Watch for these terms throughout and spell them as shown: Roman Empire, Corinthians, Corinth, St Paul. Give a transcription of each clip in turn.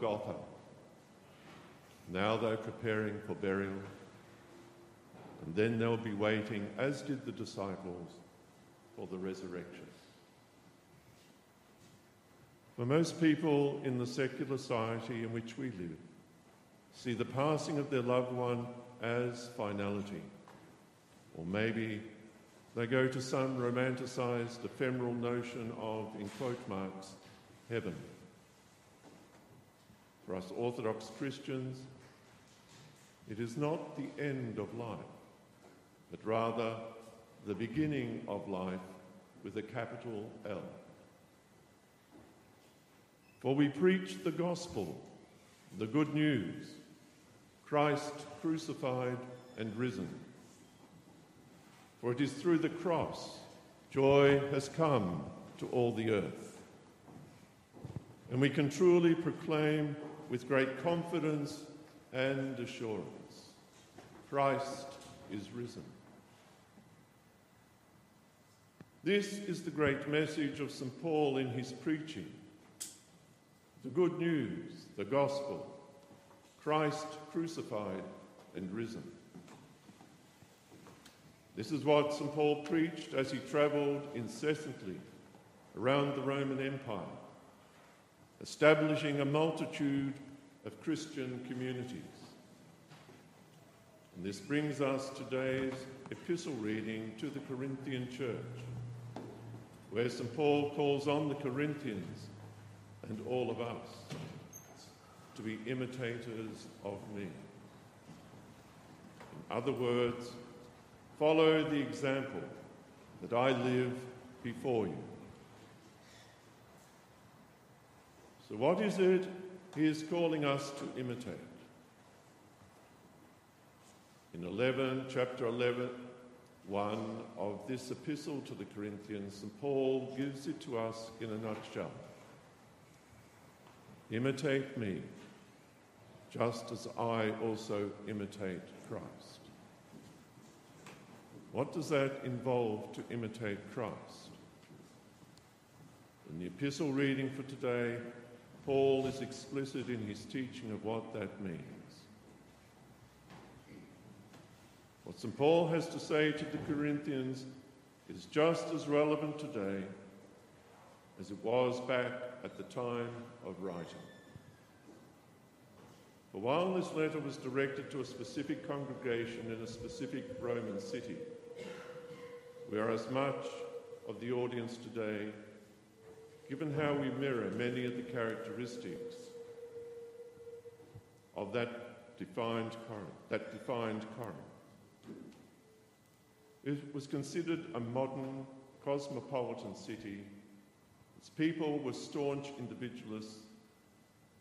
Golgotha, now they're preparing for burial, and then they'll be waiting, as did the disciples, for the resurrection. For most people in the secular society in which we live see the passing of their loved one as finality, or maybe they go to some romanticised ephemeral notion of, in quote marks, heaven. For us Orthodox Christians, it is not the end of life, but rather the beginning of life with a capital L. For we preach the gospel, the good news, Christ crucified and risen. For it is through the cross joy has come to all the earth. And we can truly proclaim with great confidence and assurance, Christ is risen. This is the great message of St Paul in his preaching. The good news, the gospel, Christ crucified and risen. This is what St Paul preached as he travelled incessantly around the Roman Empire, establishing a multitude of Christian communities. And this brings us today's epistle reading to the Corinthian church, where St Paul calls on the Corinthians and all of us to be imitators of me. In other words, follow the example that I live before you. So what is it he is calling us to imitate? In chapter 11, 1 of this epistle to the Corinthians, St Paul gives it to us in a nutshell. Imitate me, just as I also imitate Christ. What does that involve to imitate Christ? In the epistle reading for today, Paul is explicit in his teaching of what that means. What St. Paul has to say to the Corinthians is just as relevant today as it was back at the time of writing. For while this letter was directed to a specific congregation in a specific Roman city, we are as much of the audience today, given how we mirror many of the characteristics of that defined Corinth. It was considered a modern, cosmopolitan city. Its people were staunch individualists.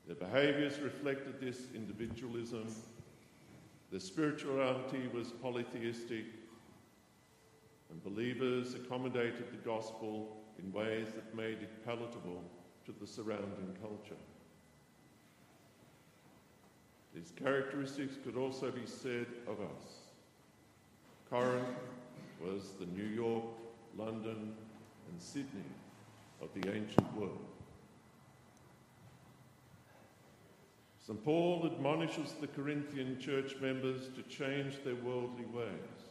Their behaviours reflected this individualism. Their spirituality was polytheistic, and believers accommodated the gospel in ways that made it palatable to the surrounding culture. These characteristics could also be said of us. Corinth was the New York, London, and Sydney of the ancient world. St. Paul admonishes the Corinthian church members to change their worldly ways.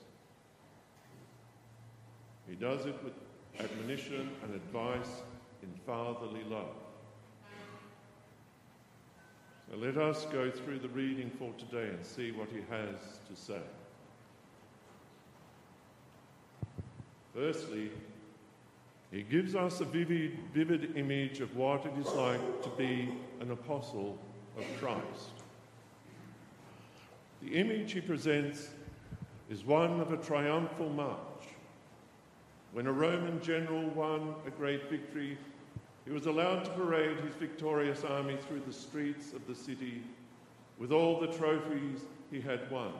He does it with admonition and advice in fatherly love. So let us go through the reading for today and see what he has to say. Firstly, he gives us a vivid image of what it is like to be an apostle of Christ. The image he presents is one of a triumphal march. When a Roman general won a great victory, he was allowed to parade his victorious army through the streets of the city with all the trophies he had won.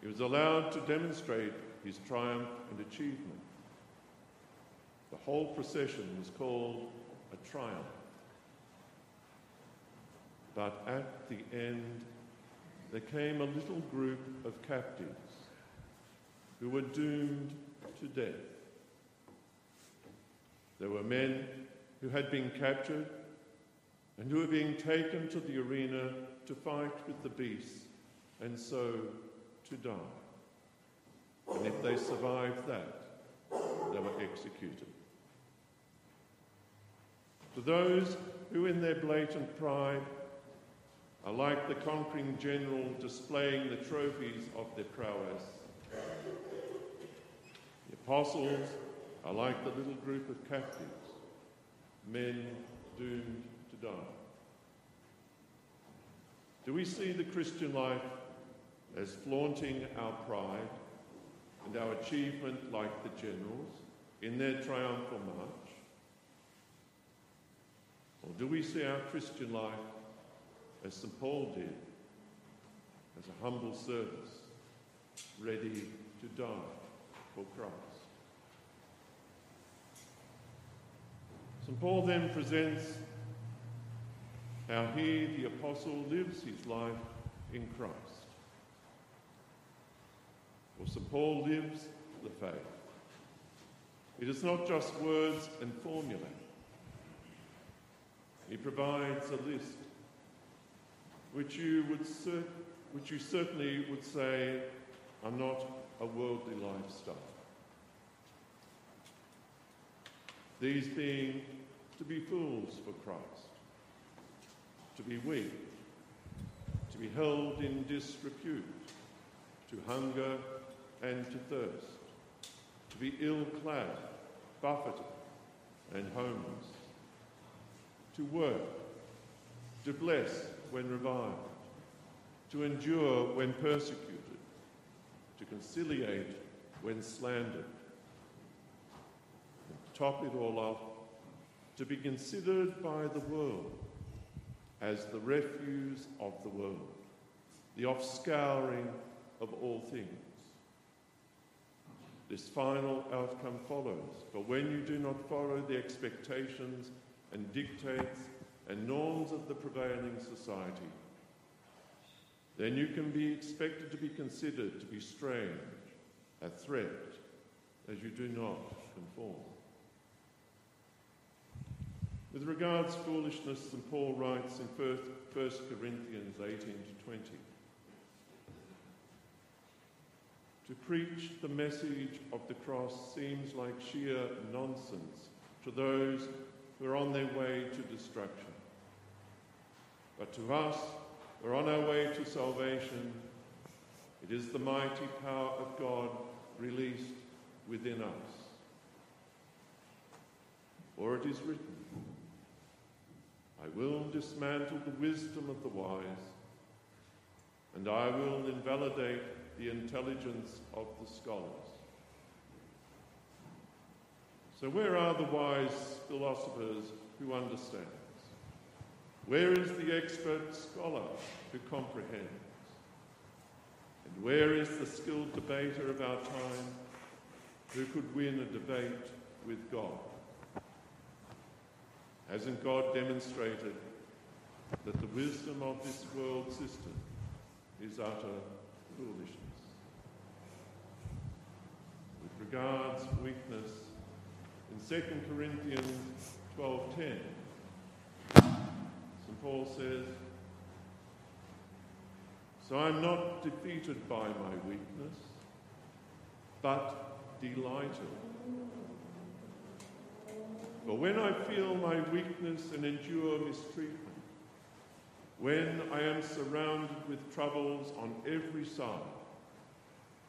He was allowed to demonstrate his triumph and achievement. The whole procession was called a triumph. But at the end, there came a little group of captives who were doomed to death. There were men who had been captured and who are being taken to the arena to fight with the beast, and so to die. And if they survived that, they were executed. To those who in their blatant pride are like the conquering general displaying the trophies of their prowess, the apostles are like the little group of captives, men doomed to die. Do we see the Christian life as flaunting our pride and our achievement like the generals in their triumphal march? Or do we see our Christian life as St Paul did, as a humble service, ready to die for Christ? St Paul then presents how he, the apostle, lives his life in Christ. For St Paul lives the faith. It is not just words and formulae. He provides a list which you certainly would say are not a worldly lifestyle. These being to be fools for Christ, to be weak, to be held in disrepute, to hunger and to thirst, to be ill-clad, buffeted and homeless, to work, to bless when reviled, to endure when persecuted, to conciliate when slandered, and to top it all off, to be considered by the world as the refuse of the world, the offscouring of all things. This final outcome follows, for when you do not follow the expectations and dictates and norms of the prevailing society, then you can be expected to be considered to be strange, a threat, as you do not conform. With regards to foolishness, St Paul writes in 1 Corinthians 18-20, to preach the message of the cross seems like sheer nonsense to those who are on their way to destruction. But to us, who are on our way to salvation, it is the mighty power of God released within us. For it is written, I will dismantle the wisdom of the wise, and I will invalidate the intelligence of the scholars. So where are the wise philosophers who understand? Where is the expert scholar who comprehends? And where is the skilled debater of our time who could win a debate with God? Hasn't God demonstrated that the wisdom of this world system is utter foolishness? With regards to weakness, in 2 Corinthians 12:10, St Paul says, so I'm not defeated by my weakness, but delighted. For when I feel my weakness and endure mistreatment, when I am surrounded with troubles on every side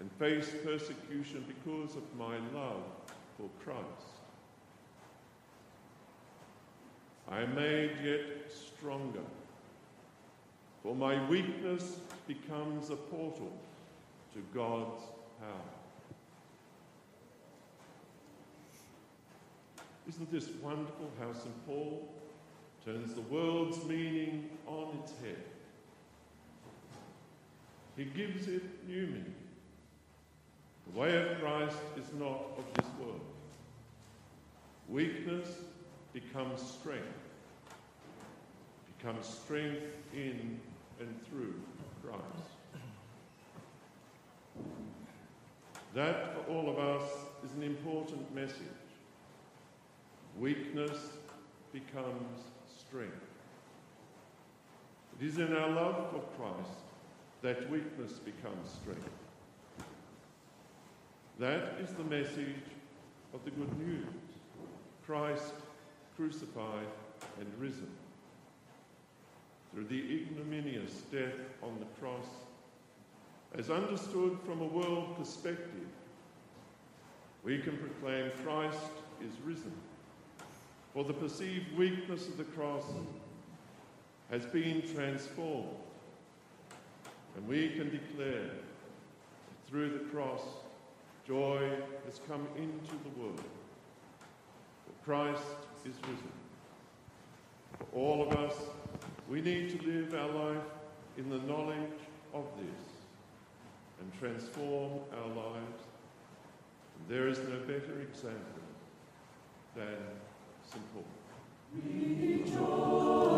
and face persecution because of my love for Christ, I am made yet stronger, for my weakness becomes a portal to God's power. Isn't this wonderful how St. Paul turns the world's meaning on its head? He gives it new meaning. The way of Christ is not of this world. Weakness becomes strength. Becomes strength in and through Christ. That, for all of us, is an important message. Weakness becomes strength. It is in our love for Christ that weakness becomes strength. That is the message of the good news, Christ crucified and risen. Through the ignominious death on the cross, as understood from a world perspective, we can proclaim Christ is risen, for the perceived weakness of the cross has been transformed, and we can declare that through the cross joy has come into the world, for Christ is risen. For all of us, we need to live our life in the knowledge of this and transform our lives. And there is no better example than St Paul. Rejoice.